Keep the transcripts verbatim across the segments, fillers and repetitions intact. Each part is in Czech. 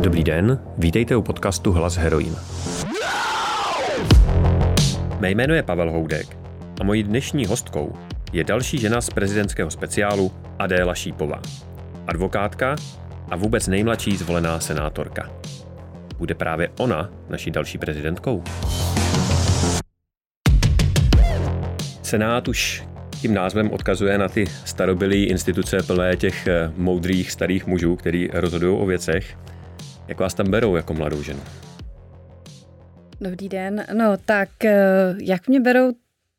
Dobrý den, vítejte u podcastu Hlas Heroin. Mé jméno je Pavel Houdek a mojí dnešní hostkou je další žena z prezidentského speciálu Adéla Šípová. Advokátka a vůbec nejmladší zvolená senátorka. Bude právě ona naší další prezidentkou. Senát už tím názvem odkazuje na ty starobylý instituce plné těch moudrých starých mužů, který rozhodují o věcech. Jak vás tam berou jako mladou ženu? Dobrý den. No tak, jak mě berou,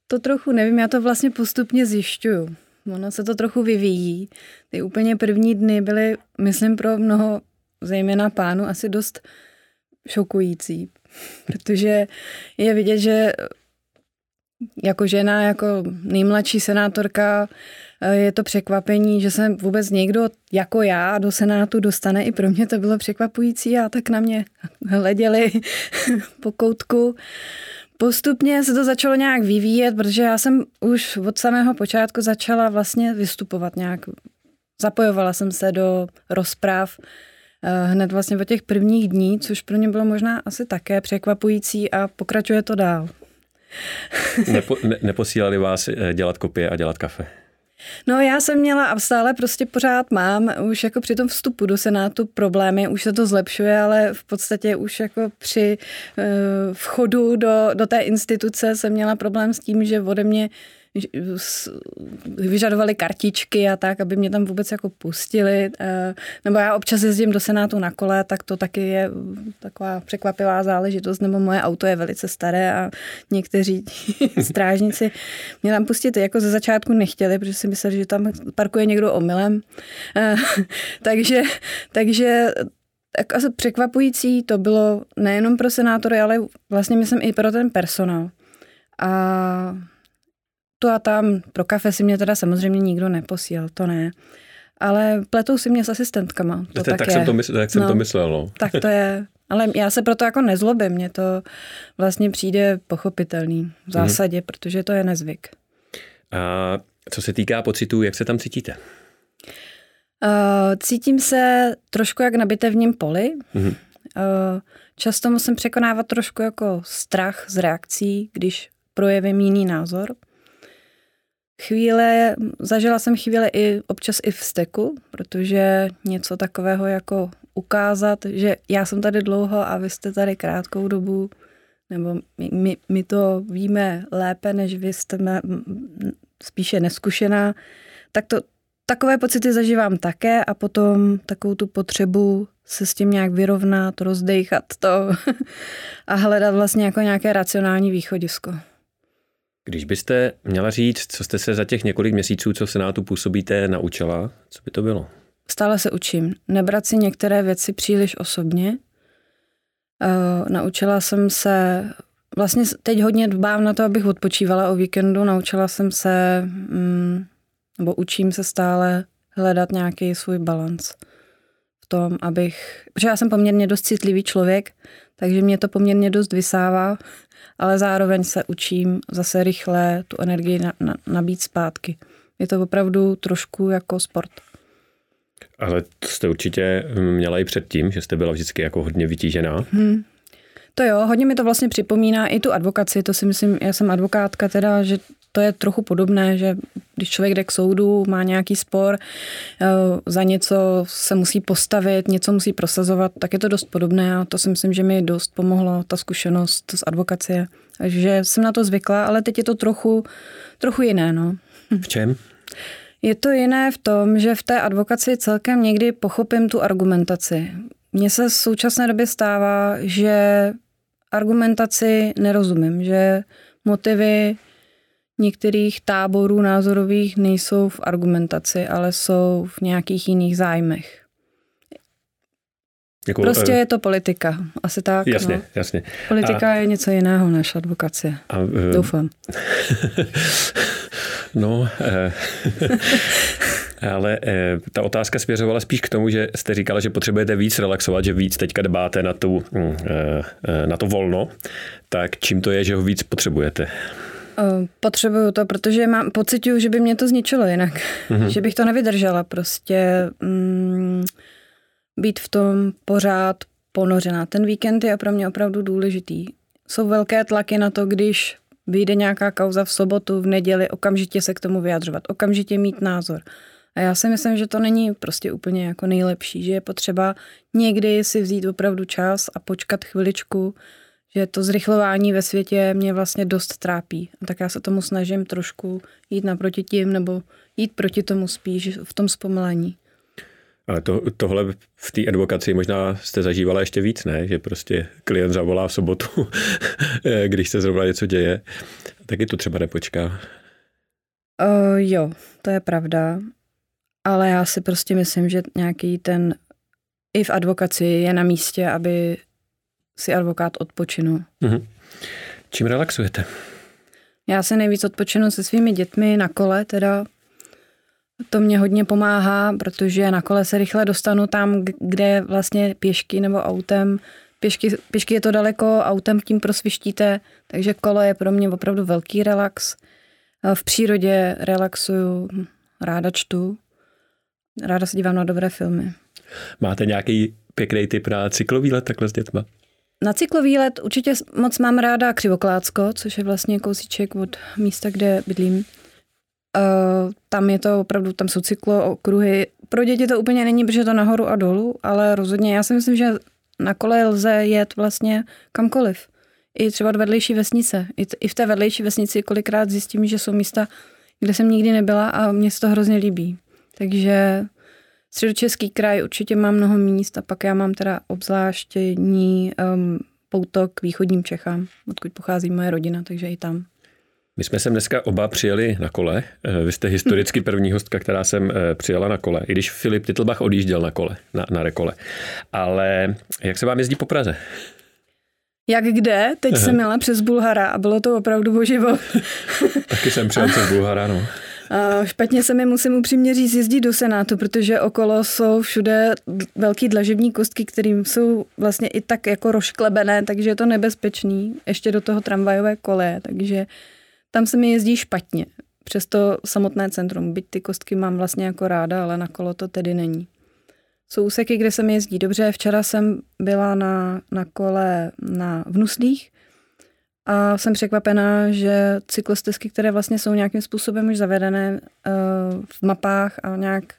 to trochu nevím, já to vlastně postupně zjišťuju. Ono se to trochu vyvíjí. Ty úplně první dny byly, myslím, pro mnoho, zejména pánů, asi dost šokující. Protože je vidět, že jako žena, jako nejmladší senátorka, je to překvapení, že se vůbec někdo jako já do Senátu dostane. I pro mě to bylo překvapující a tak na mě hleděli po koutku. Postupně se to začalo nějak vyvíjet, protože já jsem už od samého počátku začala vlastně vystupovat nějak. Zapojovala jsem se do rozpráv hned vlastně od těch prvních dní, což pro mě bylo možná asi také překvapující a pokračuje to dál. Nepo, ne, neposílali vás dělat kopie a dělat kafe? No já jsem měla a stále prostě pořád mám už jako při tom vstupu do Senátu problémy, už se to zlepšuje, ale v podstatě už jako při uh, vchodu do, do té instituce jsem měla problém s tím, že ode mě vyžadovali kartičky a tak, aby mě tam vůbec jako pustili. Nebo já občas jezdím do Senátu na kole, tak to taky je taková překvapivá záležitost, nebo moje auto je velice staré a někteří strážníci mě tam pustit jako ze začátku nechtěli, protože si mysleli, že tam parkuje někdo omylem. takže, takže tak asi překvapující to bylo nejenom pro senátory, ale vlastně myslím i pro ten personál. A to a tam, pro kafe si mě teda samozřejmě nikdo neposílal, to ne. Ale pletou si mě s asistentkama, to tak, tak je. Jsem to mysl, tak jsem no, to myslel, no. Tak to je, ale já se proto jako nezlobím, mně to vlastně přijde pochopitelný v zásadě, mm-hmm. protože to je nezvyk. A co se týká pocitů, jak se tam cítíte? Uh, cítím se trošku jak na bitevním poli. Mm-hmm. Uh, často musím překonávat trošku jako strach z reakcí, když projevím jiný názor. Chvíle, zažila jsem chvíle i občas i vzteku, protože něco takového jako ukázat, že já jsem tady dlouho a vy jste tady krátkou dobu, nebo my, my, my to víme lépe, než vy jste mě, spíše neskušená, tak to, takové pocity zažívám také a potom takovou tu potřebu se s tím nějak vyrovnat, rozdejchat to a hledat vlastně jako nějaké racionální východisko. Když byste měla říct, co jste se za těch několik měsíců, co v Senátu působíte, naučila, co by to bylo? Stále se učím. Nebrat si některé věci příliš osobně. Uh, naučila jsem se, vlastně teď hodně dbám na to, abych odpočívala o víkendu, naučila jsem se, um, nebo učím se stále hledat nějaký svůj balanc v tom, abych, protože já jsem poměrně dost citlivý člověk, takže mě to poměrně dost vysává, ale zároveň se učím zase rychle tu energii na, na, nabít zpátky. Je to opravdu trošku jako sport. Ale to jste určitě měla i předtím, že jste byla vždycky jako hodně vytížená. Hmm. To jo, hodně mi to vlastně připomíná i tu advokaci, to si myslím, já jsem advokátka teda, že to je trochu podobné, že když člověk jde k soudu, má nějaký spor, za něco se musí postavit, něco musí prosazovat, tak je to dost podobné a to si myslím, že mi dost pomohlo ta zkušenost z advokacie. Takže jsem na to zvykla, ale teď je to trochu, trochu jiné. No. V čem? Je to jiné v tom, že v té advokaci celkem někdy pochopím tu argumentaci. Mně se v současné době stává, že argumentaci nerozumím, že motivy některých táborů názorových nejsou v argumentaci, ale jsou v nějakých jiných zájmech. Jako, prostě je to politika. Asi tak. Jasně, no. jasně. Politika a, je něco jiného než advokace. A, Doufám. no, ale ta otázka směřovala spíš k tomu, že jste říkala, že potřebujete víc relaxovat, že víc teďka dbáte na, tu, na to volno. Tak čím to je, že ho víc potřebujete? Potřebuju to, protože mám pocituju, že by mě to zničilo jinak. Mm-hmm. Že bych to nevydržela prostě. Mm, být v tom pořád ponořená. Ten víkend je pro mě opravdu důležitý. Jsou velké tlaky na to, když vyjde nějaká kauza v sobotu, v neděli, okamžitě se k tomu vyjadřovat, okamžitě mít názor. A já si myslím, že to není prostě úplně jako nejlepší, že je potřeba někdy si vzít opravdu čas a počkat chviličku, že to zrychlování ve světě mě vlastně dost trápí. A tak já se tomu snažím trošku jít naproti tím, nebo jít proti tomu spíš v tom zpomalení. Ale to, tohle v té advokaci možná jste zažívala ještě víc, ne? Že prostě klient zavolá v sobotu, když se zrovna něco děje. Taky to třeba nepočká. Uh, jo, to je pravda. Ale já si prostě myslím, že nějaký ten i v advokaci je na místě, aby si advokát odpočinul. Mhm. Čím relaxujete? Já se nejvíc odpočinu se svými dětmi na kole, teda to mě hodně pomáhá, protože na kole se rychle dostanu tam, kde vlastně pěšky nebo autem. Pěšky, pěšky je to daleko, autem tím prosvištíte, takže kolo je pro mě opravdu velký relax. V přírodě relaxuju, ráda čtu, ráda se dívám na dobré filmy. Máte nějaký pěkný tip na cyklový let takhle s dětma? Na cyklový let určitě moc mám ráda Křivoklácko, což je vlastně kousíček od místa, kde bydlím. Uh, tam je to opravdu, tam jsou cyklookruhy. Pro děti to úplně není, protože to nahoru a dolů, ale rozhodně já si myslím, že na kole lze jet vlastně kamkoliv. I třeba do vedlejší vesnice. I, t- i v té vedlejší vesnici kolikrát zjistím, že jsou místa, kde jsem nikdy nebyla a mně se to hrozně líbí. Takže Středočeský kraj určitě má mnoho míst a pak já mám teda obzvláštní um, pouto k východním Čechám, odkud pochází moje rodina, takže i tam. My jsme sem dneska oba přijeli na kole. Vy jste historicky první hostka, která sem přijela na kole. I když Filip Titlbach odjížděl na kole, na, na rekole. Ale jak se vám jezdí po Praze? Jak kde? Teď Aha. jsem jela přes Bulhara a bylo to opravdu boživo. Taky jsem přijel přes Bulhara, no. Uh, špatně se mi, musím upřímně říct, jezdí do Senátu, protože okolo jsou všude velký dlažební kostky, kterým jsou vlastně i tak jako rozklebené, takže je to nebezpečný. Ještě do toho tramvajové koleje, takže tam se mi jezdí špatně. Přesto samotné centrum. Byť ty kostky mám vlastně jako ráda, ale na kolo to tedy není. Jsou úseky, kde se mi jezdí dobře. Včera jsem byla na, na kole na Nuslích a jsem překvapená, že cyklostezky, které vlastně jsou nějakým způsobem už zavedené v mapách a nějakým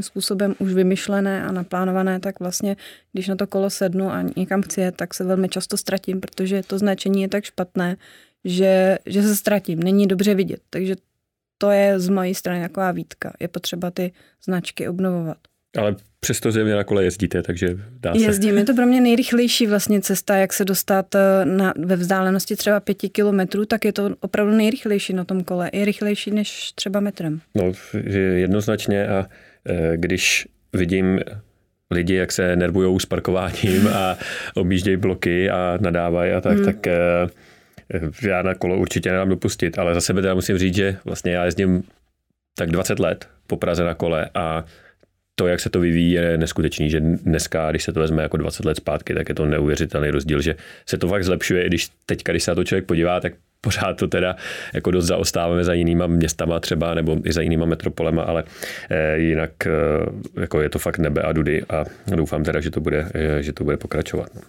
způsobem už vymyšlené a naplánované, tak vlastně, když na to kolo sednu a někam chci jet, tak se velmi často ztratím, protože to značení je tak špatné, Že, že se ztratím, není dobře vidět. Takže to je z mojí strany taková výtka. Je potřeba ty značky obnovovat. Ale přesto zjevně na kole jezdíte, takže dá se. Jezdím, je to pro mě nejrychlejší vlastně cesta, jak se dostat na, ve vzdálenosti třeba pěti kilometrů, tak je to opravdu nejrychlejší na tom kole. Je rychlejší než třeba metrem. No, jednoznačně a e, když vidím lidi, jak se nervujou s parkováním a objíždějí bloky a nadávají a tak, hmm. tak... E, Já na kolo určitě nedám dopustit, ale za sebe teda musím říct, že vlastně já jezdím tak dvacet let po Praze na kole a to, jak se to vyvíjí, je neskutečný, že dneska, když se to vezme jako dvacet let zpátky, tak je to neuvěřitelný rozdíl, že se to fakt zlepšuje, i když teďka, když se na to člověk podívá, tak pořád to teda jako dost zaostáváme za jinýma městama třeba, nebo i za jinýma metropolema, ale eh, jinak eh, jako je to fakt nebe a dudy a doufám teda, že to bude, eh, že to bude pokračovat. No.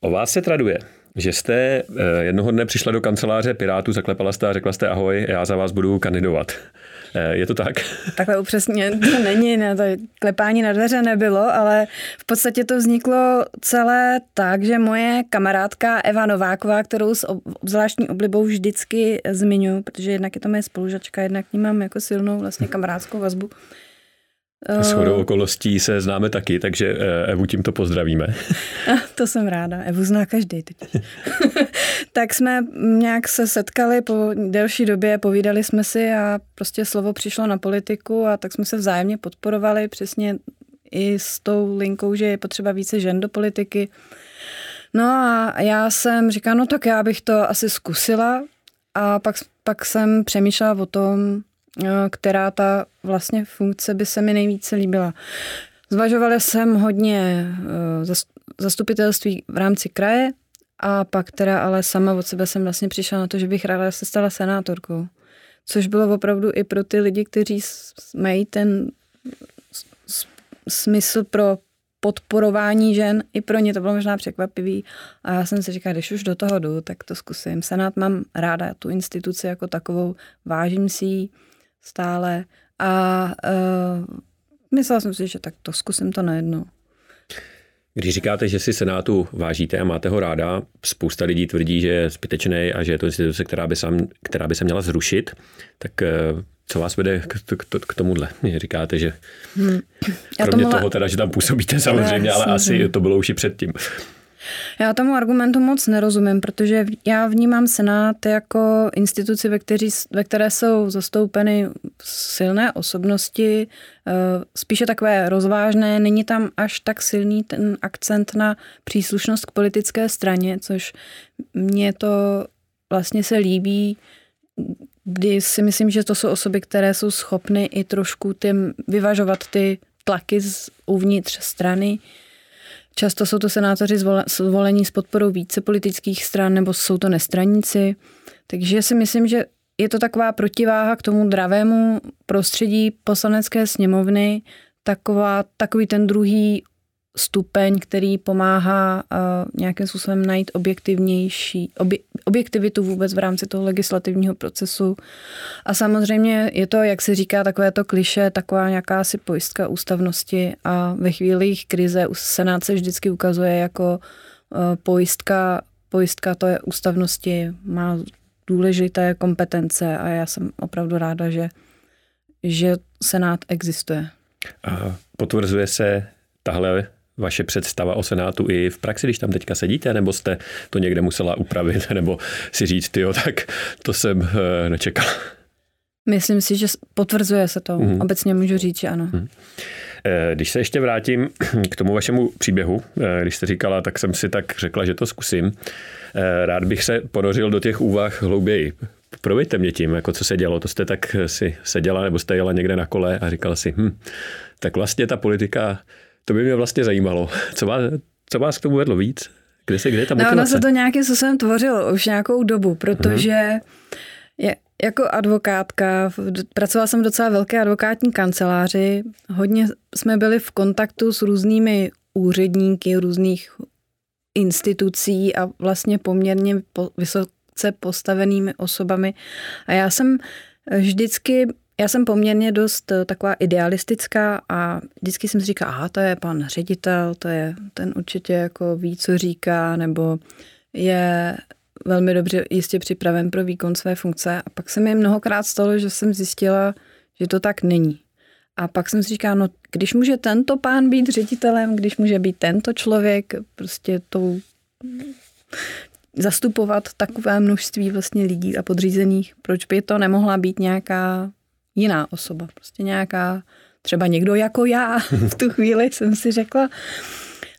O vás se traduje, že jste jednoho dne přišla do kanceláře Pirátů, zaklepala jste a řekla jste ahoj, já za vás budu kandidovat. Je to tak? Takhle upřesně to není, ne, to klepání na dveře nebylo, ale v podstatě to vzniklo celé tak, že moje kamarádka Eva Nováková, kterou s obzvláštní oblibou vždycky zmiňuji, protože jednak je to moje spolužačka, jednak ní mám jako silnou vlastně kamarádskou vazbu. Shodou okolností se známe taky, takže Evu tímto pozdravíme. To jsem ráda, Evu zná každý teď. Tak jsme nějak se setkali po delší době, povídali jsme si a prostě slovo přišlo na politiku a tak jsme se vzájemně podporovali, přesně i s tou linkou, že je potřeba více žen do politiky. No a já jsem říkala, no tak já bych to asi zkusila a pak, pak jsem přemýšlela o tom, která ta vlastně funkce by se mi nejvíce líbila. Zvažovala jsem hodně zastupitelství v rámci kraje a pak teda ale sama od sebe jsem vlastně přišla na to, že bych ráda se stala senátorkou. Což bylo opravdu i pro ty lidi, kteří mají ten smysl pro podporování žen. I pro ně to bylo možná překvapivý. A já jsem si říkala, když už do toho jdu, tak to zkusím. Senát mám ráda, tu instituci jako takovou, vážím si ji stále. A uh, myslela jsem si, že tak to zkusím to najednou. Když říkáte, že si Senátu vážíte a máte ho ráda, spousta lidí tvrdí, že je zbytečný a že je to instituce, která by, sám, která by se měla zrušit, tak co vás vede k, k, k tomuhle? Říkáte, že hmm. kromě tomu... toho, teda, že tam působíte samozřejmě, já, ale asi to bylo už i předtím. Já tomu argumentu moc nerozumím, protože já vnímám Senát jako instituci, ve, kteří, ve které jsou zastoupeny silné osobnosti, spíše takové rozvážné, není tam až tak silný ten akcent na příslušnost k politické straně, což mně to vlastně se líbí, kdy si myslím, že to jsou osoby, které jsou schopny i trošku tím vyvažovat ty tlaky z uvnitř strany. Často jsou to senátoři zvolení s podporou více politických stran, nebo jsou to nestraníci. Takže si myslím, že je to taková protiváha k tomu dravému prostředí poslanecké sněmovny, taková, takový ten druhý stupeň, který pomáhá uh, nějakým způsobem najít objektivnější, obje, objektivitu vůbec v rámci toho legislativního procesu. A samozřejmě je to, jak se říká, takové to kliše, taková nějaká si pojistka ústavnosti a ve chvílích krize Senát se vždycky ukazuje jako uh, pojistka, pojistka to je ústavnosti, má důležité kompetence a já jsem opravdu ráda, že, že Senát existuje. A potvrzuje se tahle vaše představa o Senátu i v praxi, když tam teďka sedíte, nebo jste to někde musela upravit, nebo si říct, tyjo, tak to jsem e, nečekala. Myslím si, že potvrzuje se to. Mm. Obecně můžu říct, že ano. Mm. E, když se ještě vrátím k tomu vašemu příběhu, e, když jste říkala, tak jsem si tak řekla, že to zkusím. E, rád bych se ponořil do těch úvah hlouběji. Proveďte mě tím, jako co se dělo. To jste tak si seděla, nebo jste jela někde na kole a říkala si, hm, tak vlastně ta politika... To by mě vlastně zajímalo. Co vás, co vás k tomu vedlo víc? Kde se, kde je ta motivace? No, ono se to nějakým způsobem tvořilo už nějakou dobu, protože je, jako advokátka, pracovala jsem v docela velké advokátní kanceláři, hodně jsme byli v kontaktu s různými úředníky, různých institucí a vlastně poměrně po, vysoce postavenými osobami. A já jsem vždycky... Já jsem poměrně dost taková idealistická a vždycky jsem si říkala, aha, to je pan ředitel, to je ten určitě jako ví, co říká, nebo je velmi dobře jistě připraven pro výkon své funkce. A pak se mi mnohokrát stalo, že jsem zjistila, že to tak není. A pak jsem si říkala, no když může tento pán být ředitelem, když může být tento člověk, prostě tou... zastupovat takové množství vlastně lidí a podřízených, proč by to nemohla být nějaká jiná osoba, prostě nějaká, třeba někdo jako já, v tu chvíli jsem si řekla.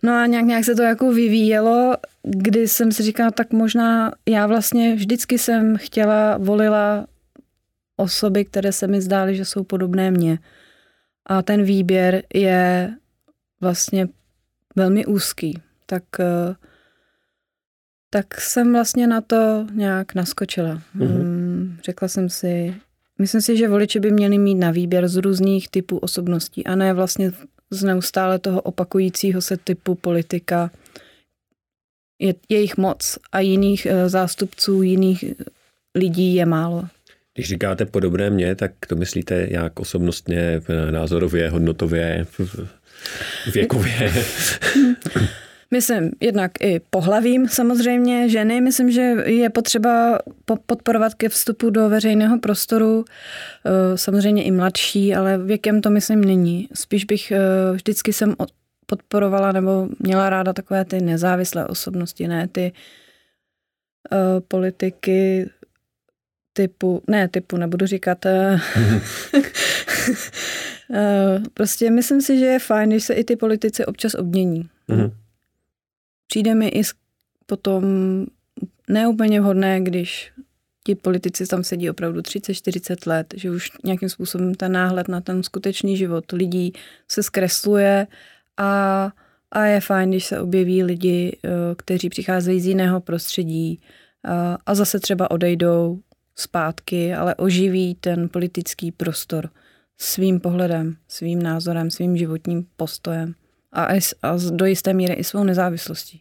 No a nějak, nějak se to jako vyvíjelo, kdy jsem si říkala, tak možná já vlastně vždycky jsem chtěla, volila osoby, které se mi zdály, že jsou podobné mně. A ten výběr je vlastně velmi úzký. Tak, tak jsem vlastně na to nějak naskočila. Mm-hmm. Řekla jsem si, myslím si, že voliči by měli mít na výběr z různých typů osobností a ne vlastně z neustále toho opakujícího se typu politika. Je, je jich moc a jiných zástupců, jiných lidí je málo. Když říkáte podobné mně, tak to myslíte jak osobnostně, názorově, hodnotově, věkově? Myslím jednak i pohlavím samozřejmě ženy. Myslím, že je potřeba podporovat ke vstupu do veřejného prostoru. Samozřejmě i mladší, ale věkem to myslím není. Spíš bych vždycky jsem podporovala nebo měla ráda takové ty nezávislé osobnosti, ne ty politiky typu, ne typu, nebudu říkat... Prostě myslím si, že je fajn, když se i ty politici občas obmění. Mhm. Přijde mi i potom neúplně vhodné, když ti politici tam sedí opravdu třicet čtyřicet let, že už nějakým způsobem ten náhled na ten skutečný život lidí se zkresluje a, a je fajn, když se objeví lidi, kteří přicházejí z jiného prostředí a, a zase třeba odejdou zpátky, ale oživí ten politický prostor svým pohledem, svým názorem, svým životním postojem. a, a do jisté míry i svou nezávislostí.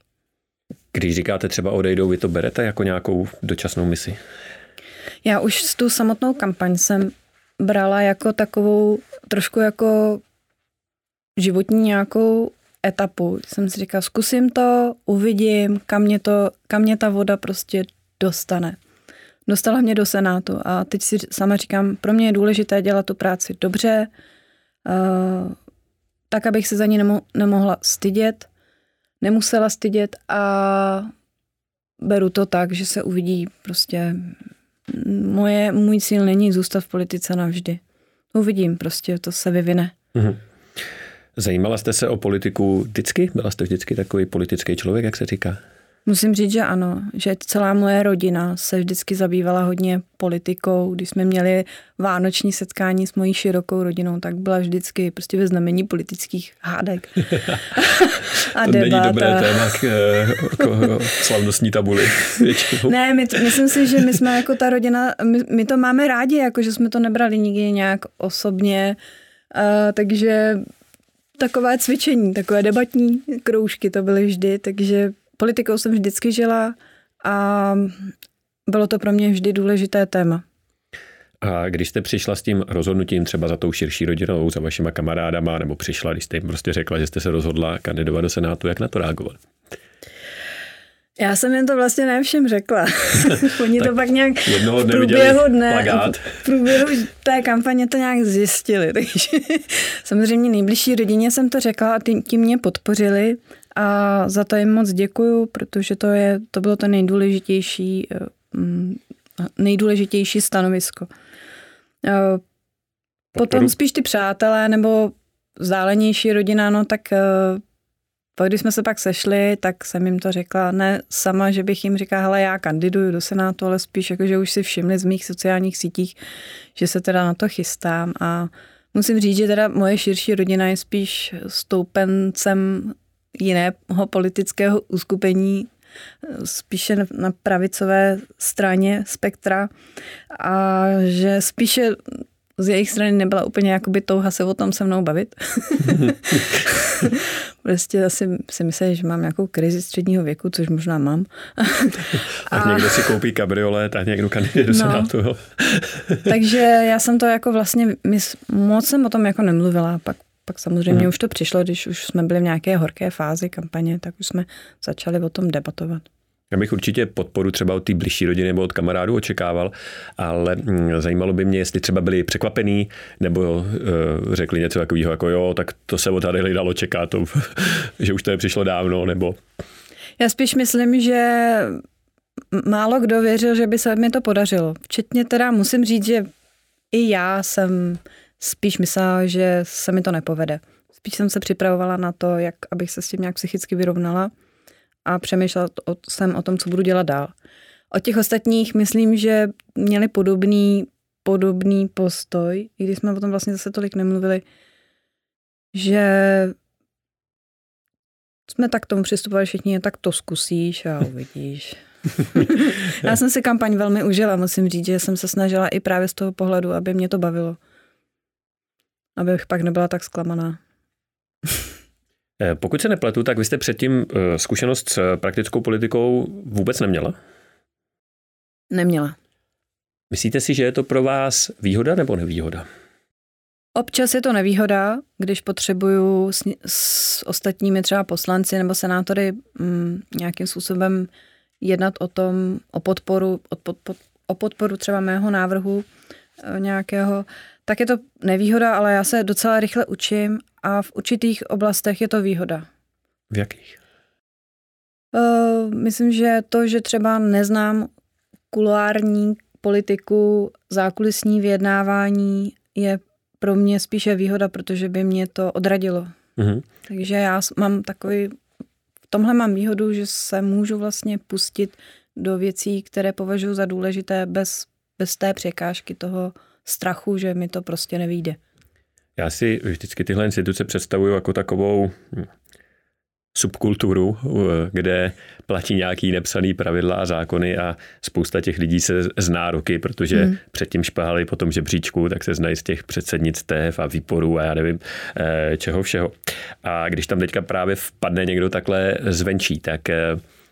Když říkáte třeba odejdou, vy to berete jako nějakou dočasnou misi? Já už tu samotnou kampaň jsem brala jako takovou, trošku jako životní nějakou etapu. Jsem si říkala, zkusím to, uvidím, kam mě, to, kam mě ta voda prostě dostane. Dostala mě do Senátu a teď si sama říkám, pro mě je důležité dělat tu práci dobře, uh, tak, abych se za ní nemo- nemohla stydět, nemusela stydět a beru to tak, že se uvidí prostě moje, můj cíl není zůstat v politice navždy. Uvidím prostě, to se vyvine. Mhm. Zajímala jste se o politiku vždycky? Byla jste vždycky takový politický člověk, jak se říká? Musím říct, že ano, že celá moje rodina se vždycky zabývala hodně politikou. Když jsme měli vánoční setkání s mojí širokou rodinou, tak byla vždycky prostě ve znamení politických hádek. A to debata. Není dobré téma k, k slavnostní tabuli. Ne, my, myslím si, že my jsme jako ta rodina, my, my to máme rádi, jako že jsme to nebrali nikdy nějak osobně, uh, takže takové cvičení, takové debatní kroužky to byly vždy, takže politikou jsem vždycky žila a bylo to pro mě vždy důležité téma. A když jste přišla s tím rozhodnutím třeba za tou širší rodinou, za vašima kamarádama, nebo přišla, když jste jim prostě řekla, že jste se rozhodla kandidovat do Senátu, jak na to reagoval? Já jsem jen to vlastně ne všem řekla. Oni to pak nějak v průběhu dne, v průběhu té kampaně to nějak zjistili. Takže samozřejmě nejbližší rodině jsem to řekla a ti mě podpořili. A za to jim moc děkuju, protože to, je, to bylo to nejdůležitější, nejdůležitější stanovisko. Potom spíš ty přátelé nebo vzdálenější rodina, no tak když jsme se pak sešli, tak jsem jim to řekla, ne sama, že bych jim říkala, hele, já kandiduju do Senátu, ale spíš jako, že už si všimli z mých sociálních sítích, že se teda na to chystám. A musím říct, že teda moje širší rodina je spíš stoupencem jiného politického uskupení, spíše na pravicové straně spektra a že spíše z jejich strany nebyla úplně jakoby touha se o tom se mnou bavit. Prostě asi si myslím, že mám nějakou krizi středního věku, což možná mám. a, a někdo si koupí kabriolet a někdo kandiduje do Senátu. No. Takže já jsem to jako vlastně, moc jsem o tom jako nemluvila, pak Pak samozřejmě hmm. už to přišlo, když už jsme byli v nějaké horké fázi kampaně, tak už jsme začali o tom debatovat. Já bych určitě podporu třeba od té blížší rodiny nebo od kamarádů očekával, ale zajímalo by mě, jestli třeba byli překvapení nebo uh, řekli něco takového, jako jo, tak to se od tady dalo čekat, to, že už to je přišlo dávno, nebo... Já spíš myslím, že málo kdo věřil, že by se mi to podařilo. Včetně teda musím říct, že i já jsem... Spíš myslela, že se mi to nepovede. Spíš jsem se připravovala na to, jak abych se s tím nějak psychicky vyrovnala a přemýšlela o, jsem o tom, co budu dělat dál. Od těch ostatních myslím, že měli podobný, podobný postoj, i když jsme o tom vlastně zase tolik nemluvili, že jsme tak tomu přistupovali všichni, tak to zkusíš a uvidíš. Já jsem si kampaň velmi užila, musím říct, že jsem se snažila i právě z toho pohledu, aby mě to bavilo. Abych pak nebyla tak zklamaná. Pokud se nepletu, tak vy jste předtím zkušenost s praktickou politikou vůbec neměla? Neměla. Myslíte si, že je to pro vás výhoda nebo nevýhoda? Občas je to nevýhoda, když potřebuju s, s ostatními třeba poslanci nebo senátory m, nějakým způsobem jednat o tom, o podporu, o, pod, pod, o podporu třeba mého návrhu nějakého, tak je to nevýhoda, ale já se docela rychle učím a v určitých oblastech je to výhoda. V jakých? Uh, myslím, že to, že třeba neznám kuloární politiku, zákulisní vyjednávání je pro mě spíše výhoda, protože by mě to odradilo. Uh-huh. Takže já mám takový, v tomhle mám výhodu, že se můžu vlastně pustit do věcí, které považuji za důležité bez, bez té překážky toho strachu, že mi to prostě nevyjde. Já si vždycky tyhle instituce představuju jako takovou subkulturu, kde platí nějaký nepsaný pravidla a zákony a spousta těch lidí se zná roky, protože hmm. předtím špahali po tom žebříčku, tak se znají z těch předsednictev a výporů a já nevím čeho všeho. A když tam teďka právě vpadne někdo takhle zvenčí, tak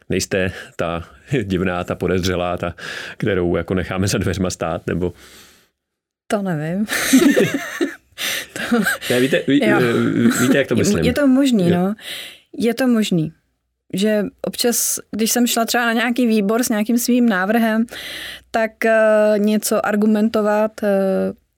nejste ta divná, ta podezřelá, ta, kterou jako necháme za dveřma stát, nebo... To nevím. to... Ne, víte, ví, víte, jak to myslím. Je to možný, no. Je to možný, že občas, když jsem šla třeba na nějaký výbor s nějakým svým návrhem, tak uh, něco argumentovat, uh,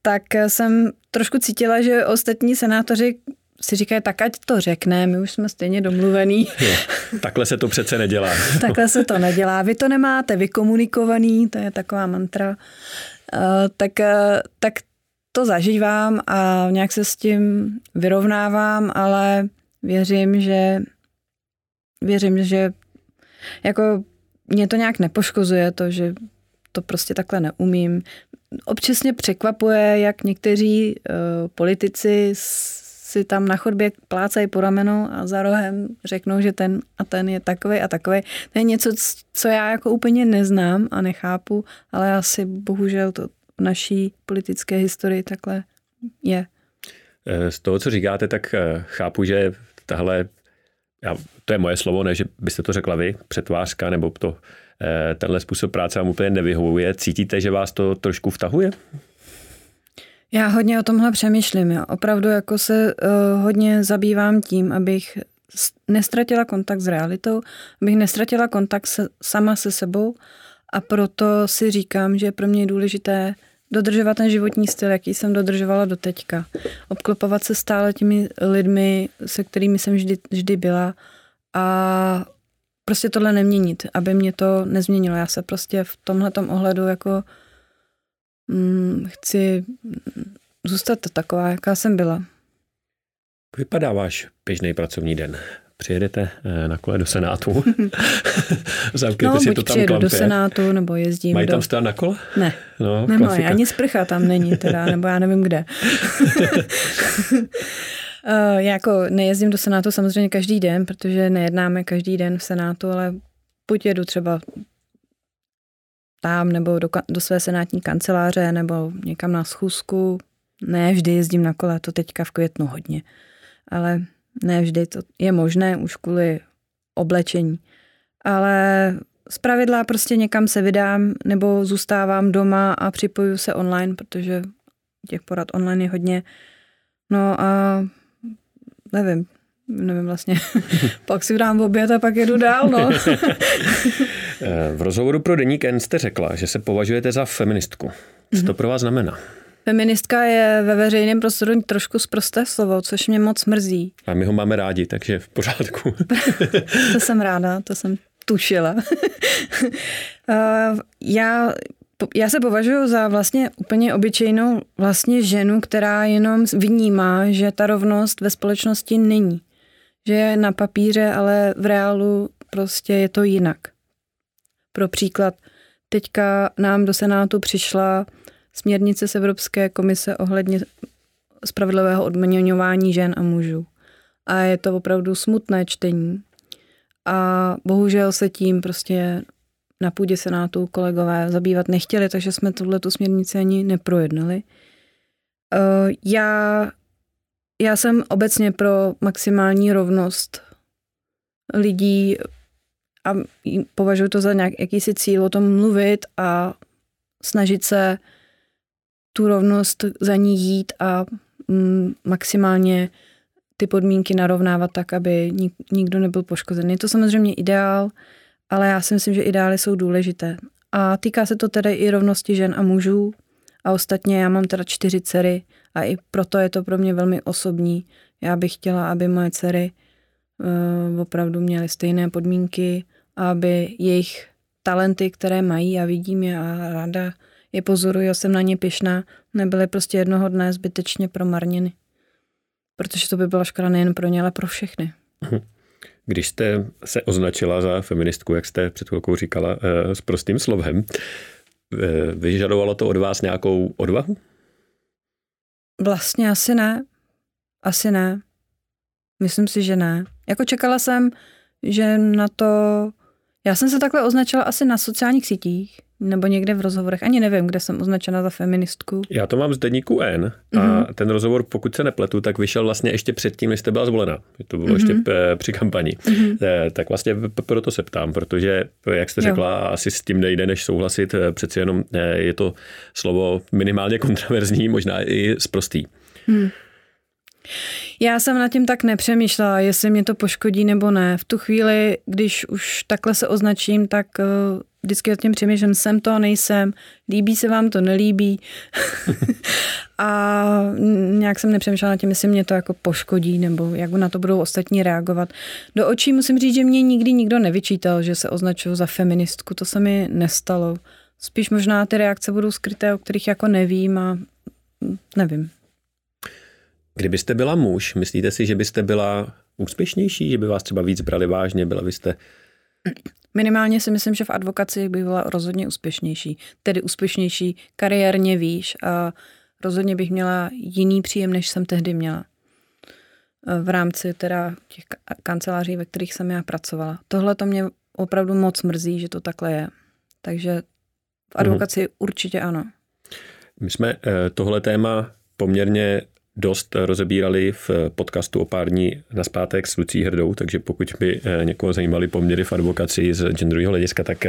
tak jsem trošku cítila, že ostatní senátoři si říkají, tak ať to řekne, my už jsme stejně domluvený. Jo, takhle se to přece nedělá. Takhle se to nedělá. Vy to nemáte vykomunikovaný, to je taková mantra. Uh, tak, uh, tak to zažívám a nějak se s tím vyrovnávám, ale věřím, že věřím, že jako mě to nějak nepoškozuje, to, že to prostě takhle neumím. Občas mě překvapuje, jak někteří uh, politici si tam na chodbě plácají po ramenu a za rohem řeknou, že ten a ten je takovej a takovej. To je něco, co já jako úplně neznám a nechápu, ale asi bohužel to v naší politické historii takhle je. Z toho, co říkáte, tak chápu, že tahle, já, to je moje slovo, ne, že byste to řekla vy, přetvářka, nebo to, tenhle způsob práce vám úplně nevyhovuje. Cítíte, že vás to trošku vtahuje? Já hodně o tomhle přemýšlím. Já opravdu jako se uh, hodně zabývám tím, abych nestratila kontakt s realitou, abych nestratila kontakt se, sama se sebou a proto si říkám, že je pro mě důležité dodržovat ten životní styl, jaký jsem dodržovala doteďka. Obklopovat se stále těmi lidmi, se kterými jsem vždy, vždy byla a prostě tohle neměnit, aby mě to nezměnilo. Já se prostě v tomhletom ohledu jako chci zůstat taková, jaká jsem byla. Jak vypadá váš běžný pracovní den? Přijedete na kole do Senátu? Zavknete no, si to tam klampě. No, do Senátu, nebo jezdím. Mají do... tam stát na kole? Ne, no, nemají, ani sprcha tam není teda, nebo já nevím kde. Já jako nejezdím do Senátu samozřejmě každý den, protože nejednáme každý den v Senátu, ale buď jedu třeba tam nebo do, do své senátní kanceláře nebo někam na schůzku. Ne vždy jezdím na kole, to teďka v květnu hodně. Ale ne vždy to je možné už kvůli oblečení. Ale zpravidla prostě někam se vydám nebo zůstávám doma a připoju se online, protože těch porad online je hodně. No a nevím, nevím vlastně. Pak si dám oběd a pak jedu dál, no. V rozhovoru pro Deník N jste řekla, že se považujete za feministku. Co to pro vás znamená? Feministka je ve veřejném prostoru trošku sprosté slovo, což mě moc mrzí. A my ho máme rádi, takže v pořádku. To jsem ráda, to jsem tušila. já, já se považuji za vlastně úplně obyčejnou vlastně ženu, která jenom vnímá, že ta rovnost ve společnosti není. Že je na papíře, ale v reálu prostě je to jinak. Pro příklad, teďka nám do Senátu přišla směrnice z Evropské komise ohledně spravedlivého odměňování žen a mužů. A je to opravdu smutné čtení. A bohužel se tím prostě na půdě Senátu kolegové zabývat nechtěli, takže jsme tuhletu směrnici ani neprojednali. Já, já jsem obecně pro maximální rovnost lidí a považuji to za nějak, jakýsi cíl o tom mluvit a snažit se tu rovnost za ní jít a mm, maximálně ty podmínky narovnávat tak, aby nik, nikdo nebyl poškozený. Je to samozřejmě ideál, ale já si myslím, že ideály jsou důležité. A týká se to tedy i rovnosti žen a mužů a ostatně já mám teda čtyři dcery a i proto je to pro mě velmi osobní. Já bych chtěla, aby moje dcery uh, opravdu měly stejné podmínky, aby jejich talenty, které mají a vidím je a ráda je pozoruji, jsem na ně pyšná, nebyly prostě jednoho dne zbytečně promarněny. Protože to by byla škoda nejen pro ně, ale pro všechny. Když jste se označila za feministku, jak jste před chvilkou říkala, s prostým slovem, vyžadovalo to od vás nějakou odvahu? Vlastně asi ne. Asi ne. Myslím si, že ne. Jako čekala jsem, že na to... Já jsem se takhle označila asi na sociálních sítích nebo někde v rozhovorech. Ani nevím, kde jsem označena za feministku. Já to mám z Deníku N a mm-hmm. ten rozhovor, pokud se nepletu, tak vyšel vlastně ještě předtím, než jste byla zvolena. To bylo mm-hmm. ještě p- při kampani. Mm-hmm. E, tak vlastně p- proto se ptám, protože, jak jste řekla, jo. asi s tím nejde, než souhlasit. Přeci jenom je to slovo minimálně kontroverzní, možná i sprostý. Hmm. Já jsem nad tím tak nepřemýšlela, jestli mě to poškodí nebo ne. V tu chvíli, když už takhle se označím, tak vždycky o tím přemýšlím, jsem to, nejsem, líbí se vám to, nelíbí. A nějak jsem nepřemýšlela nad tím, jestli mě to jako poškodí nebo jak na to budou ostatní reagovat. Do očí musím říct, že mě nikdy nikdo nevyčítal, že se označuju za feministku, to se mi nestalo. Spíš možná ty reakce budou skryté, o kterých jako nevím a nevím. Kdybyste byla muž, myslíte si, že byste byla úspěšnější, že by vás třeba víc brali vážně, byla byste? Minimálně si myslím, že v advokaci bych byla rozhodně úspěšnější, tedy úspěšnější kariérně výš a rozhodně bych měla jiný příjem, než jsem tehdy měla v rámci teda těch kanceláří, ve kterých jsem já pracovala. Tohle to mě opravdu moc mrzí, že to takhle je. Takže v advokaci mm. určitě ano. My jsme tohle téma poměrně dost rozebírali v podcastu o pár dní nazpátek s Lucí Hrdou, takže pokud by někoho zajímaly poměry v advokaci z genderového hlediska, tak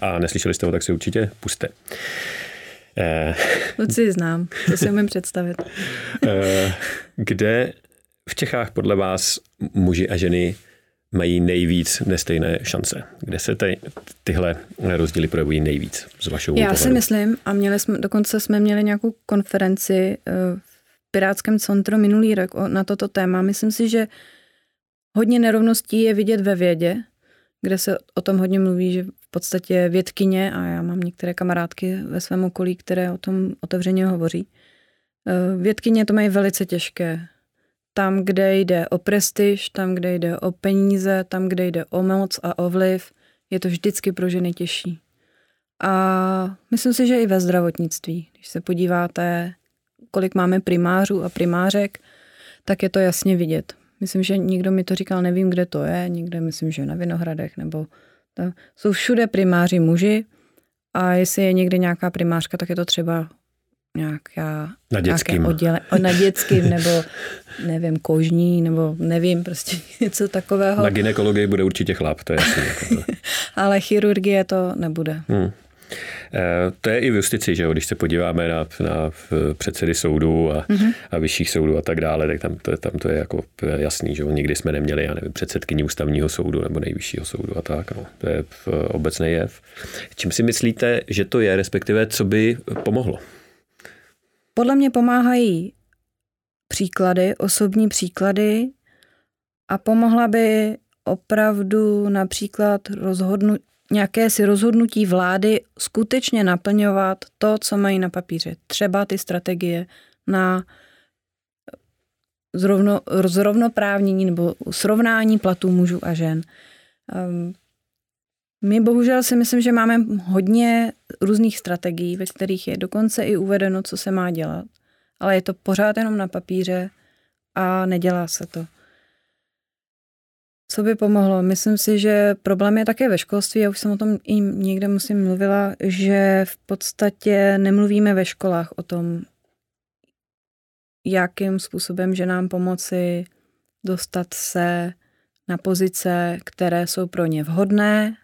a neslyšeli jste ho, tak si určitě puste. Luci znám, to si umím představit. Kde v Čechách podle vás muži a ženy mají nejvíc nestejné šance? Kde se ty, tyhle rozdíly projevují nejvíc z vašeho pohledu? Já si myslím, a měli jsme, dokonce jsme měli nějakou konferenci v Pirátském centru minulý rok na toto téma. Myslím si, že hodně nerovností je vidět ve vědě, kde se o tom hodně mluví, že v podstatě vědkyně, a já mám některé kamarádky ve svém okolí, které o tom otevřeně hovoří, vědkyně to mají velice těžké. Tam, kde jde o prestiž, tam, kde jde o peníze, tam, kde jde o moc a o vliv, je to vždycky pro ženy těžší. A myslím si, že i ve zdravotnictví, když se podíváte, kolik máme primářů a primářek, tak je to jasně vidět. Myslím, že nikdo mi to říkal, nevím, kde to je, někde myslím, že na Vinohradech, nebo tam jsou všude primáři muži a jestli je někde nějaká primářka, tak je to třeba nějaká... Na dětským. Odděle, na dětským, nebo nevím, kožní, nebo nevím, prostě něco takového. Na gynekologii bude určitě chlap, to je jasný. Jako to. Ale chirurgie to nebude. Hmm. To je i v justici, že jo? Když se podíváme na, na předsedy soudů a, mm-hmm. a vyšších soudů a tak dále, tak tam to, tam to je jako jasný, že jo? Nikdy jsme neměli, já nevím, předsedkyni ústavního soudu nebo nejvyššího soudu a tak. No. To je obecný jev. Čím si myslíte, že to je, respektive co by pomohlo? Podle mě pomáhají příklady, osobní příklady a pomohla by opravdu například rozhodnutí, nějaké si rozhodnutí vlády skutečně naplňovat to, co mají na papíře. Třeba ty strategie na zrovno, zrovnoprávnění nebo srovnání platů mužů a žen. My bohužel si myslím, že máme hodně různých strategií, ve kterých je dokonce i uvedeno, co se má dělat. Ale je to pořád jenom na papíře a nedělá se to. Co by pomohlo? Myslím si, že problém je také ve školství. Já už jsem o tom i někde musím mluvila, že v podstatě nemluvíme ve školách o tom, jakým způsobem ženám pomoci dostat se na pozice, které jsou pro ně vhodné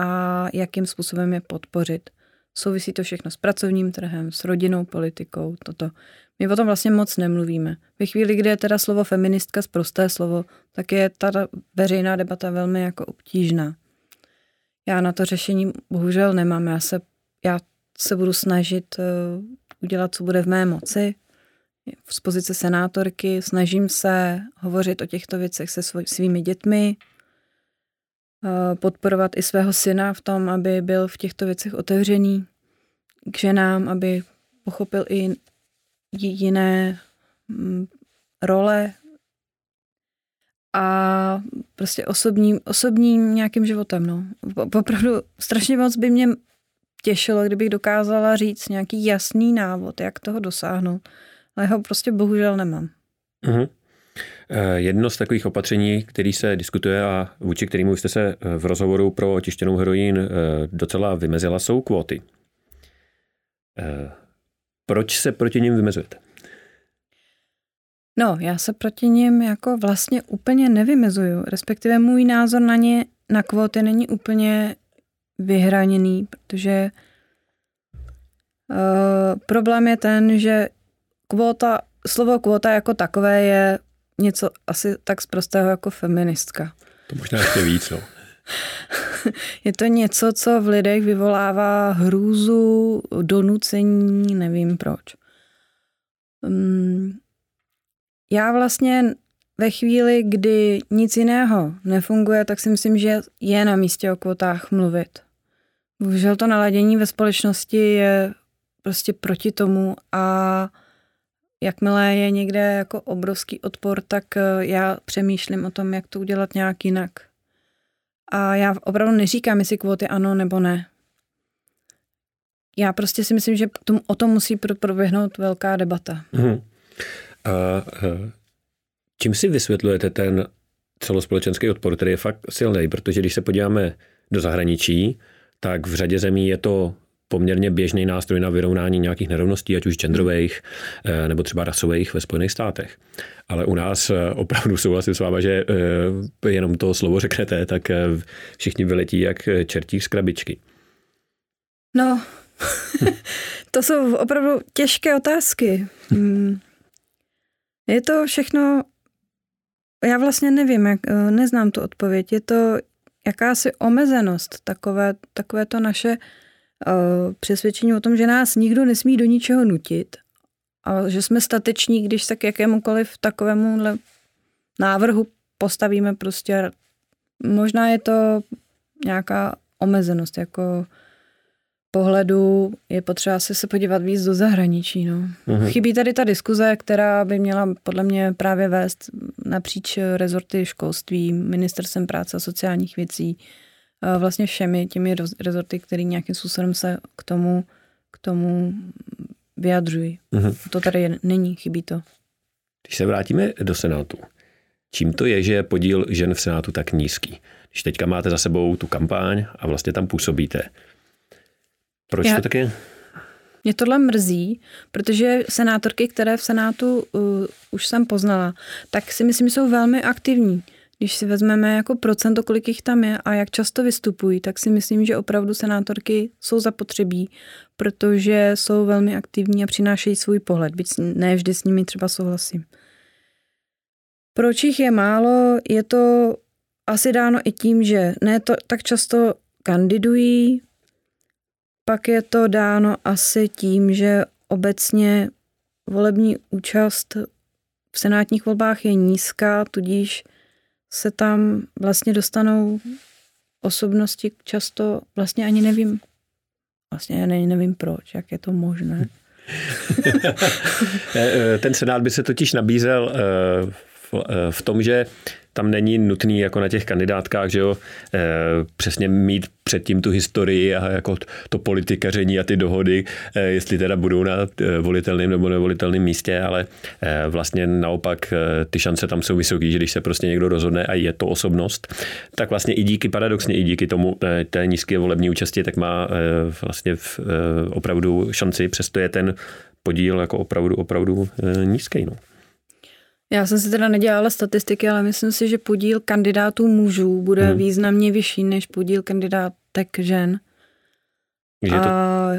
a jakým způsobem je podpořit. Souvisí to všechno s pracovním trhem, s rodinnou politikou, toto. My o tom vlastně moc nemluvíme. Ve chvíli, kdy je teda slovo feministka sprosté slovo, tak je ta veřejná debata velmi jako obtížná. Já na to řešení bohužel nemám. Já se, já se budu snažit udělat, co bude v mé moci. Z pozice senátorky snažím se hovořit o těchto věcech se svými dětmi, podporovat i svého syna v tom, aby byl v těchto věcech otevřený k ženám, aby pochopil i jiné role a prostě osobním, osobním nějakým životem. No. Opravdu strašně moc by mě těšilo, kdybych dokázala říct nějaký jasný návod, jak toho dosáhnout, ale ho prostě bohužel nemám. Mhm. Jedno z takových opatření, který se diskutuje a vůči kterému jste se v rozhovoru pro očištěnou heroin docela vymezila, jsou kvóty. Proč se proti nim vymezujete? No, já se proti nim jako vlastně úplně nevymezuju. Respektive můj názor na ně, na kvóty, není úplně vyhraněný, protože uh, problém je ten, že kvóta, slovo kvóta jako takové je něco asi tak zprostého jako feministka. To možná ještě víc, no. Je to něco, co v lidech vyvolává hrůzu, donucení, nevím proč. Um, Já vlastně ve chvíli, kdy nic jiného nefunguje, tak si myslím, že je na místě o kvotách mluvit. Bohužel to naladění ve společnosti je prostě proti tomu a jakmile je někde jako obrovský odpor, tak já přemýšlím o tom, jak to udělat nějak jinak. A já opravdu neříkám, jestli kvóty ano nebo ne. Já prostě si myslím, že o tom musí proběhnout velká debata. Mhm. A čím si vysvětlujete ten celospolečenský odpor, který je fakt silný, protože když se podíváme do zahraničí, tak v řadě zemí je to poměrně běžný nástroj na vyrovnání nějakých nerovností, ať už genderových nebo třeba rasových ve Spojených státech. Ale u nás opravdu souhlasím s váma, že jenom to slovo řeknete, tak všichni vyletí jak čertí z krabičky. No, to jsou opravdu těžké otázky. Je to všechno, já vlastně nevím, jak, neznám tu odpověď, je to jakási omezenost, takové, takové to naše uh, přesvědčení o tom, že nás nikdo nesmí do ničeho nutit a že jsme stateční, když se k jakémukoliv takovému návrhu postavíme prostě. Možná je to nějaká omezenost, jako pohledu je potřeba si se podívat víc do zahraničí. No. Mhm. Chybí tady ta diskuze, která by měla podle mě právě vést napříč rezorty školství, ministerstvem práce a sociálních věcí, vlastně všemi těmi rezorty, které nějakým způsobem se k tomu, k tomu vyjadřují. Mhm. To tady je, není, chybí to. Když se vrátíme do Senátu, čím to je, že je podíl žen v Senátu tak nízký? Když teďka máte za sebou tu kampaň a vlastně tam působíte, proč Já, to tak je? Mě tohle mrzí, protože senátorky, které v Senátu uh, už jsem poznala, tak si myslím, že jsou velmi aktivní. Když si vezmeme jako procento, kolik jich tam je a jak často vystupují, tak si myslím, že opravdu senátorky jsou zapotřebí, protože jsou velmi aktivní a přinášejí svůj pohled, byť ne vždy s nimi třeba souhlasím. Proč jich je málo? Je to asi dáno i tím, že ne to tak často kandidují. Pak je to dáno asi tím, že obecně volební účast v senátních volbách je nízká, tudíž se tam vlastně dostanou osobnosti často, vlastně ani nevím, vlastně ani nevím proč, jak je to možné. Ten senát by se totiž nabízel v tom, že tam není nutný jako na těch kandidátkách, že jo, e, přesně mít předtím tu historii a jako to politikaření a ty dohody, e, jestli teda budou na volitelném nebo nevolitelném místě, ale e, vlastně naopak e, ty šance tam jsou vysoký, že když se prostě někdo rozhodne a je to osobnost, tak vlastně i díky, paradoxně i díky tomu e, té nízké volební účasti, tak má e, vlastně v, e, opravdu šanci, přesto je ten podíl jako opravdu, opravdu e, nízký, no. Já jsem si teda nedělala statistiky, ale myslím si, že podíl kandidátů mužů bude hmm. významně vyšší než podíl kandidátek žen. Je to a...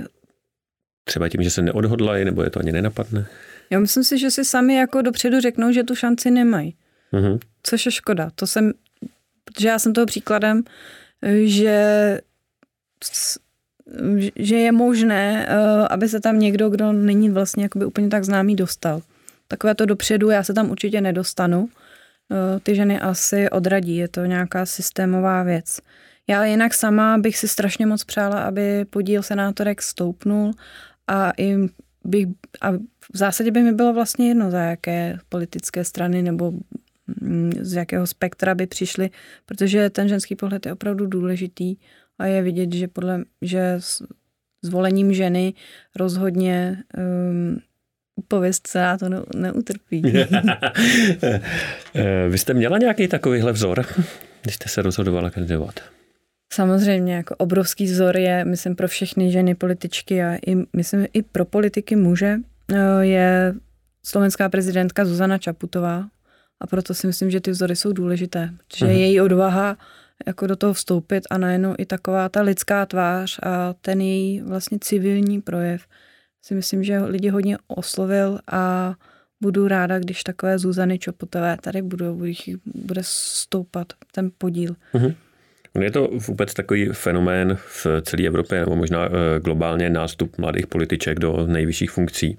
třeba tím, že se neodhodlají, nebo je to ani nenapadne? Já myslím si, že si sami jako dopředu řeknou, že tu šanci nemají. Hmm. Což je škoda. To jsem, protože já jsem toho příkladem, že, že je možné, aby se tam někdo, kdo není vlastně jakoby úplně tak známý, dostal. Takové to dopředu, já se tam určitě nedostanu. Ty ženy asi odradí, je to nějaká systémová věc. Já jinak sama bych si strašně moc přála, aby podíl senátorek stoupnul a, i bych, a v zásadě by mi bylo vlastně jedno, za jaké politické strany nebo z jakého spektra by přišly, protože ten ženský pohled je opravdu důležitý a je vidět, že, podle, že zvolením ženy rozhodně um, pověst se na to ne- neutrpí. Vy jste měla nějaký takovýhle vzor, když jste se rozhodovala kandidovat? Samozřejmě, jako obrovský vzor je, myslím, pro všechny ženy političky a i, myslím, i pro politiky muže je slovenská prezidentka Zuzana Čaputová a proto si myslím, že ty vzory jsou důležité, protože uh-huh. její odvaha jako do toho vstoupit a najednou i taková ta lidská tvář a ten její vlastně civilní projev si myslím, že lidi hodně oslovil a budu ráda, když takové Zuzany Čaputové tady budou, když bude stoupat ten podíl. Uh-huh. Je to vůbec takový fenomén v celé Evropě nebo možná globálně nástup mladých političek do nejvyšších funkcí.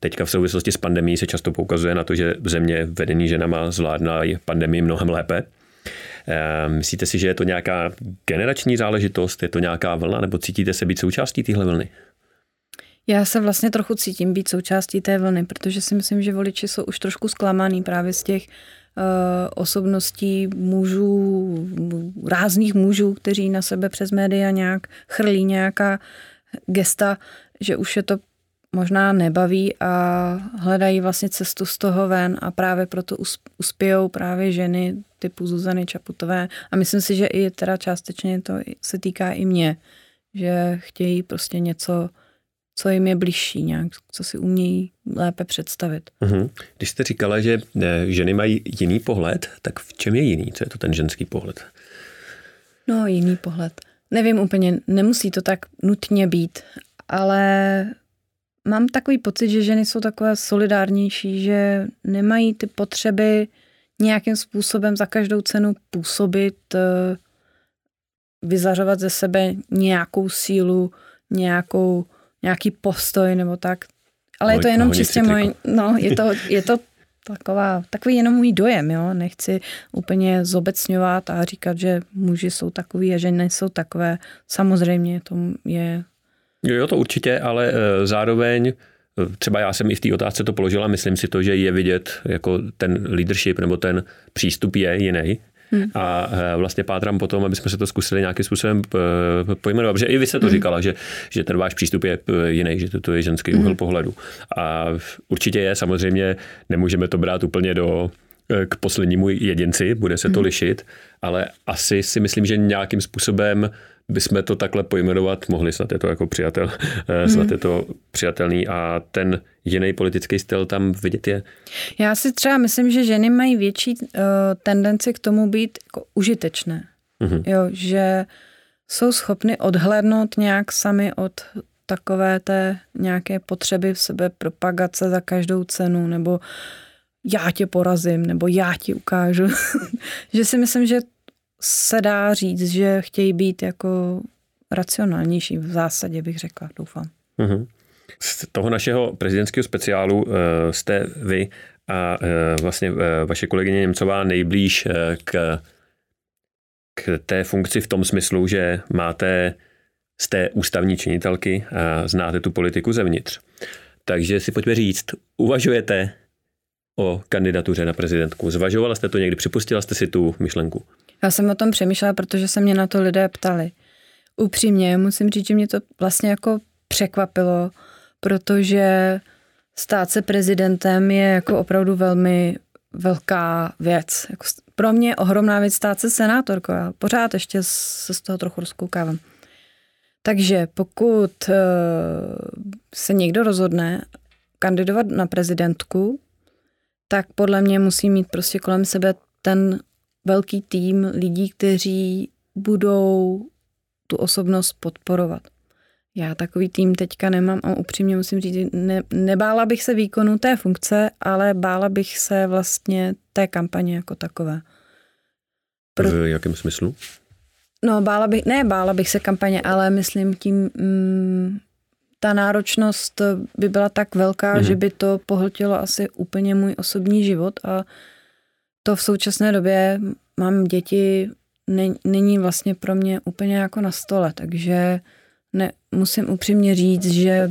Teďka v souvislosti s pandemií se často poukazuje na to, že země vedený ženama zvládnají pandemii mnohem lépe. Myslíte si, že je to nějaká generační záležitost, je to nějaká vlna, nebo cítíte se být součástí téhle vlny? Já se vlastně trochu cítím být součástí té vlny, protože si myslím, že voliči jsou už trošku zklamaný právě z těch osobností mužů, rázných mužů, kteří na sebe přes média nějak chrlí nějaká gesta, že už je to možná nebaví a hledají vlastně cestu z toho ven a právě proto uspějou právě ženy typu Zuzany Čaputové a myslím si, že i teda částečně to se týká i mě, že chtějí prostě něco, co jim je blížší nějak, co si umějí lépe představit. Uhum. Když jste říkala, že ženy mají jiný pohled, tak v čem je jiný? Co je to ten ženský pohled? No, jiný pohled. Nevím úplně, nemusí to tak nutně být, ale mám takový pocit, že ženy jsou takové solidárnější, že nemají ty potřeby nějakým způsobem za každou cenu působit, vyzařovat ze sebe nějakou sílu, nějakou nějaký postoj nebo tak. Ale no, je to jenom čistě můj, no, je to, je to taková, takový jenom můj dojem, jo. Nechci úplně zobecňovat a říkat, že muži jsou takový a ženy jsou takové. Samozřejmě to je... Jo, jo, to určitě, ale zároveň třeba já jsem i v té otázce to položila, myslím si to, že je vidět, jako ten leadership nebo ten přístup je jiný. Hmm. A vlastně pátrám potom, aby jsme se to zkusili nějakým způsobem pojmenovat. Protože i vy jste to hmm. říkala, že, že ten váš přístup je jiný, že to, to je ženský úhel hmm. pohledu. A určitě je, samozřejmě nemůžeme to brát úplně do, k poslednímu jedinci, bude se to hmm. lišit, ale asi si myslím, že nějakým způsobem bychom to takhle pojmenovat mohli, snad je to jako přijatel, snad je to přijatelný a ten jiný politický styl tam vidět je. Já si třeba myslím, že ženy mají větší uh, tendenci k tomu být jako užitečné. Mm-hmm. Jo, že jsou schopny odhlédnout nějak sami od takové té nějaké potřeby v sebe propagace za každou cenu, nebo já tě porazím, nebo já ti ukážu. Že si myslím, že se dá říct, že chtějí být jako racionálnější v zásadě, bych řekla, doufám. Mm-hmm. Z toho našeho prezidentského speciálu uh, jste vy a uh, vlastně uh, vaše kolegyně Němcová nejblíž uh, k, k té funkci v tom smyslu, že máte, jste ústavní činitelky a znáte tu politiku zevnitř. Takže si pojďme říct, uvažujete o kandidatuře na prezidentku. Zvažovala jste to někdy, připustila jste si tu myšlenku? Já jsem o tom přemýšlela, protože se mě na to lidé ptali. Upřímně, musím říct, že mě to vlastně jako překvapilo, protože stát se prezidentem je jako opravdu velmi velká věc. Jako pro mě ohromná věc stát se senátorkou. Já pořád ještě se z toho trochu rozkoukávám. Takže pokud se někdo rozhodne kandidovat na prezidentku, tak podle mě musí mít prostě kolem sebe ten velký tým lidí, kteří budou tu osobnost podporovat. Já takový tým teďka nemám a upřímně musím říct, ne, nebála bych se výkonu té funkce, ale bála bych se vlastně té kampaně jako takové. Pro... V jakém smyslu? No, bála bych, ne bála bych se kampaně, ale myslím tím, mm, ta náročnost by byla tak velká, mm-hmm. že by to pohltilo asi úplně můj osobní život a to v současné době, mám děti, není vlastně pro mě úplně jako na stole, takže ne, musím upřímně říct, že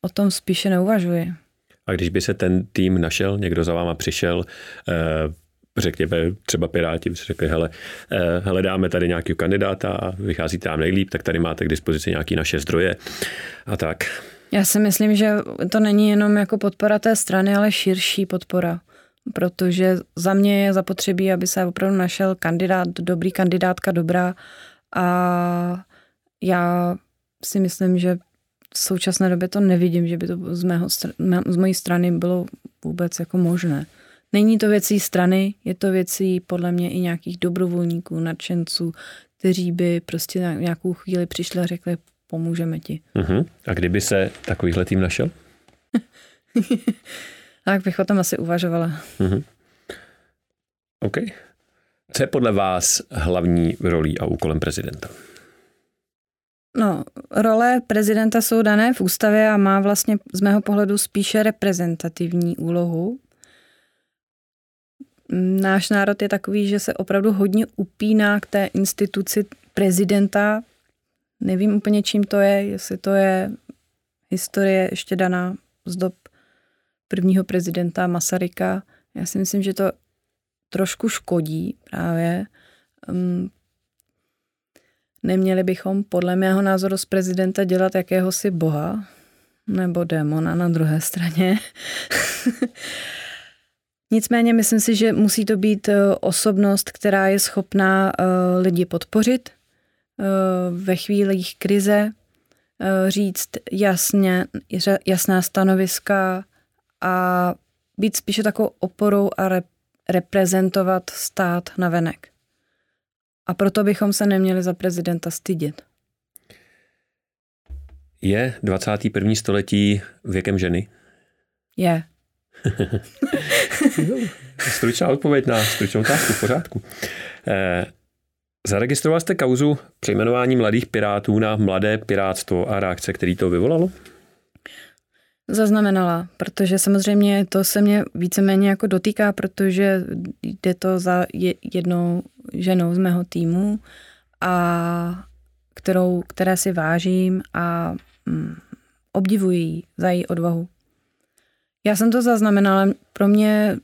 o tom spíše neuvažuji. A když by se ten tým našel, někdo za váma přišel, řekněme třeba Piráti, by se řekli, hele, hele, dáme tady nějakého kandidáta a vychází tam nejlíp, tak tady máte k dispozici nějaký naše zdroje a tak. Já si myslím, že to není jenom jako podpora té strany, ale širší podpora, protože za mě je zapotřebí, aby se opravdu našel kandidát, dobrý kandidátka, dobrá, a já si myslím, že v současné době to nevidím, že by to z, mého, z mojí strany bylo vůbec jako možné. Není to věcí strany, je to věcí podle mě i nějakých dobrovolníků, nadšenců, kteří by prostě na nějakou chvíli přišli a řekli, pomůžeme ti. Uh-huh. A kdyby se takovýhle tým našel? Tak bych o tom asi uvažovala. Uh-huh. OK. Co je podle vás hlavní rolí a úkolem prezidenta? No, role prezidenta jsou dané v ústavě a má vlastně z mého pohledu spíše reprezentativní úlohu. Náš národ je takový, že se opravdu hodně upíná k té instituci prezidenta. Nevím úplně, čím to je, jestli to je historie ještě daná z dob prvního prezidenta Masaryka. Já si myslím, že to trošku škodí právě. Neměli bychom podle mého názoru z prezidenta dělat jakéhosi boha nebo démona na druhé straně. Nicméně myslím si, že musí to být osobnost, která je schopná lidi podpořit ve chvílích krize, říct jasně, jasná stanoviska a být spíše takovou oporou a rep- reprezentovat stát navenek. A proto bychom se neměli za prezidenta stydět. Je dvacáté první století věkem ženy? Je. Stručná odpověď na stručnou otázku, v pořádku. Eh, zaregistroval jste kauzu přejmenování mladých pirátů na mladé pirátstvo a reakce, který to vyvolalo? Zaznamenala, protože samozřejmě to se mě víceméně jako dotýká, protože jde to za jednou ženou z mého týmu, a kterou, které si vážím a mm, obdivuji ji za její odvahu. Já jsem to zaznamenala, pro mě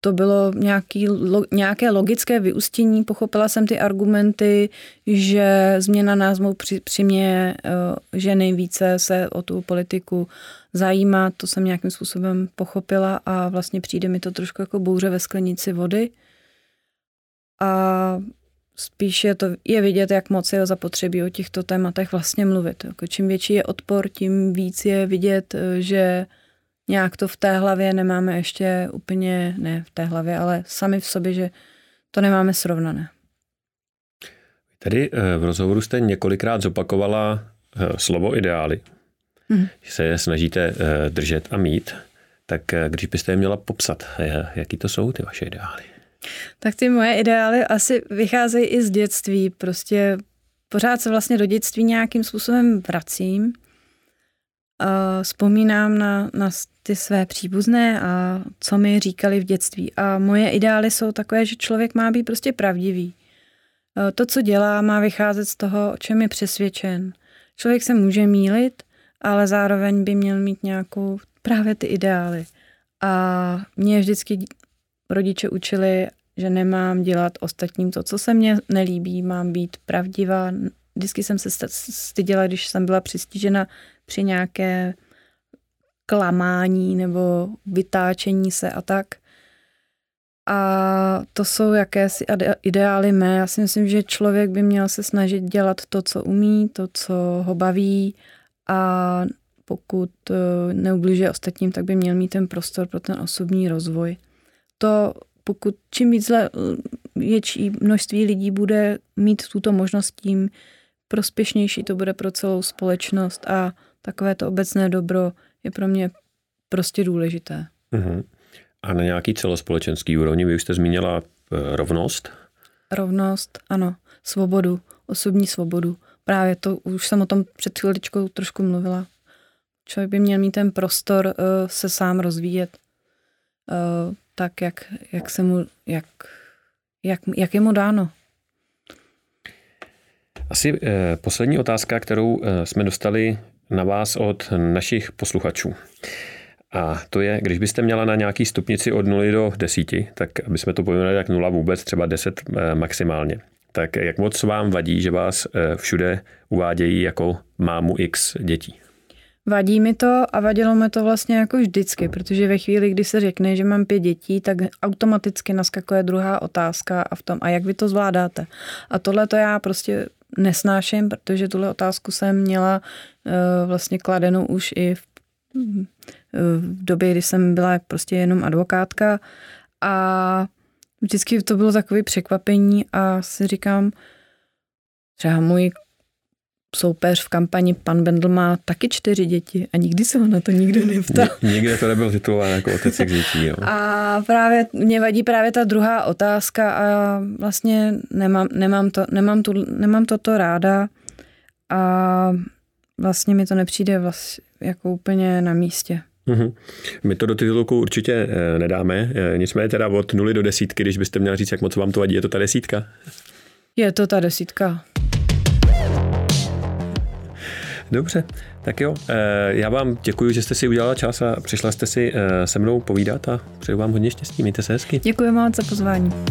to bylo nějaký, lo, nějaké logické vyústění, pochopila jsem ty argumenty, že změna názvu při, přiměje uh, ženy více se o tu politiku zajímat, to jsem nějakým způsobem pochopila a vlastně přijde mi to trošku jako bouře ve sklenici vody a spíš je, to, je vidět, jak moc je zapotřebí o těchto tématech vlastně mluvit. Jako čím větší je odpor, tím víc je vidět, že nějak to v té hlavě nemáme ještě úplně, ne v té hlavě, ale sami v sobě, že to nemáme srovnané. Tady v rozhovoru jste několikrát zopakovala slovo ideály, mm. že se je snažíte držet a mít, tak když byste je měla popsat, jaký to jsou ty vaše ideály? Tak ty moje ideály asi vycházejí i z dětství, prostě pořád se vlastně do dětství nějakým způsobem vracím. Vzpomínám na, na ty své příbuzné a co mi říkali v dětství. A moje ideály jsou takové, že člověk má být prostě pravdivý. To, co dělá, má vycházet z toho, o čem je přesvědčen. Člověk se může mýlit, ale zároveň by měl mít nějakou právě ty ideály. A mě vždycky rodiče učili, že nemám dělat ostatním to, co se mně nelíbí, mám být pravdivá. Vždycky jsem se styděla, když jsem byla přistižena při nějaké klamání nebo vytáčení se a tak. A to jsou jakési ideály mé. Já si myslím, že člověk by měl se snažit dělat to, co umí, to, co ho baví, a pokud neubližuje ostatním, tak by měl mít ten prostor pro ten osobní rozvoj. To, pokud čím více větší množství lidí bude mít tuto možnost, tím prospěšnější to bude pro celou společnost a takové to obecné dobro je pro mě prostě důležité. Uhum. A na nějaký celospolečenský úrovni, vy už jste zmínila rovnost? Rovnost, ano. Svobodu, osobní svobodu. Právě to, už jsem o tom před chvíličkou trošku mluvila. Člověk by měl mít ten prostor uh, se sám rozvíjet uh, tak, jak, jak se mu, jak, jak, jak je mu dáno. Asi poslední otázka, kterou jsme dostali na vás od našich posluchačů. A to je, když byste měla na nějaký stupnici od nuly do deseti, tak abychom to pojmenovali jak nula vůbec, třeba deset maximálně. Tak jak moc vám vadí, že vás všude uvádějí jako mámu X dětí? Vadí mi to a vadilo mi to vlastně jako vždycky, protože ve chvíli, kdy se řekne, že mám pět dětí, tak automaticky naskakuje druhá otázka a v tom, a jak vy to zvládáte. A tohle to já prostě nesnáším, protože tuhle otázku jsem měla uh, vlastně kladenou už i v, uh, v době, kdy jsem byla prostě jenom advokátka a vždycky to bylo takové překvapení a si říkám, třeba můj soupeř v kampani, pan Bendl, má taky čtyři děti a nikdy se ho na to nikdo neptal. Nikde to nebyl titulován jako otec těch dětí. Jo. A právě mě vadí právě ta druhá otázka a vlastně nemám, nemám, to, nemám, tu, nemám toto ráda a vlastně mi to nepřijde vlastně jako úplně na místě. My to do titulku určitě nedáme, nicméně teda od nuly do desítky, když byste měla říct, jak moc vám to vadí, je to ta desítka? Je to ta desítka. Dobře, tak jo, já vám děkuji, že jste si udělala čas a přišla jste si se mnou povídat a přeju vám hodně štěstí, mějte se hezky. Děkuji moc za pozvání.